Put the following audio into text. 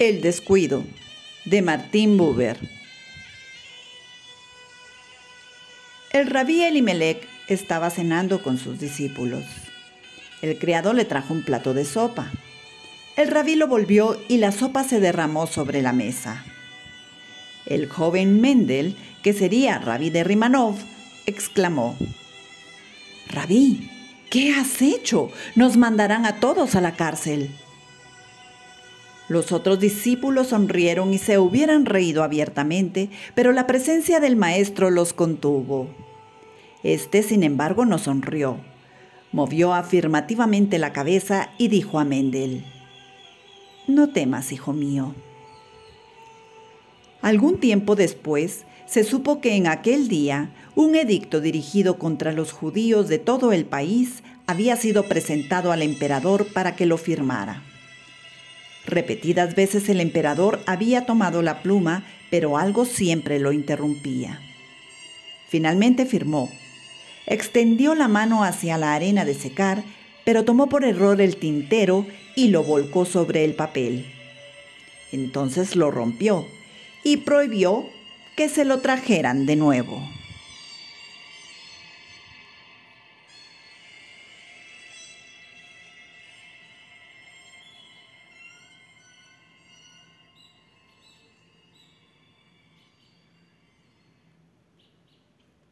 El descuido, de Martín Buber. El rabí Elimelech estaba cenando con sus discípulos. El criado le trajo un plato de sopa. El rabí lo volvió y la sopa se derramó sobre la mesa. El joven Mendel, que sería rabí de Rimanov, exclamó: «Rabí, ¿qué has hecho? Nos mandarán a todos a la cárcel». Los otros discípulos sonrieron y se hubieran reído abiertamente, pero la presencia del maestro los contuvo. Este, sin embargo, no sonrió. Movió afirmativamente la cabeza y dijo a Mendel: «No temas, hijo mío». Algún tiempo después, se supo que en aquel día un edicto dirigido contra los judíos de todo el país había sido presentado al emperador para que lo firmara. Repetidas veces el emperador había tomado la pluma, pero algo siempre lo interrumpía. Finalmente firmó. Extendió la mano hacia la arena de secar, pero tomó por error el tintero y lo volcó sobre el papel. Entonces lo rompió y prohibió que se lo trajeran de nuevo.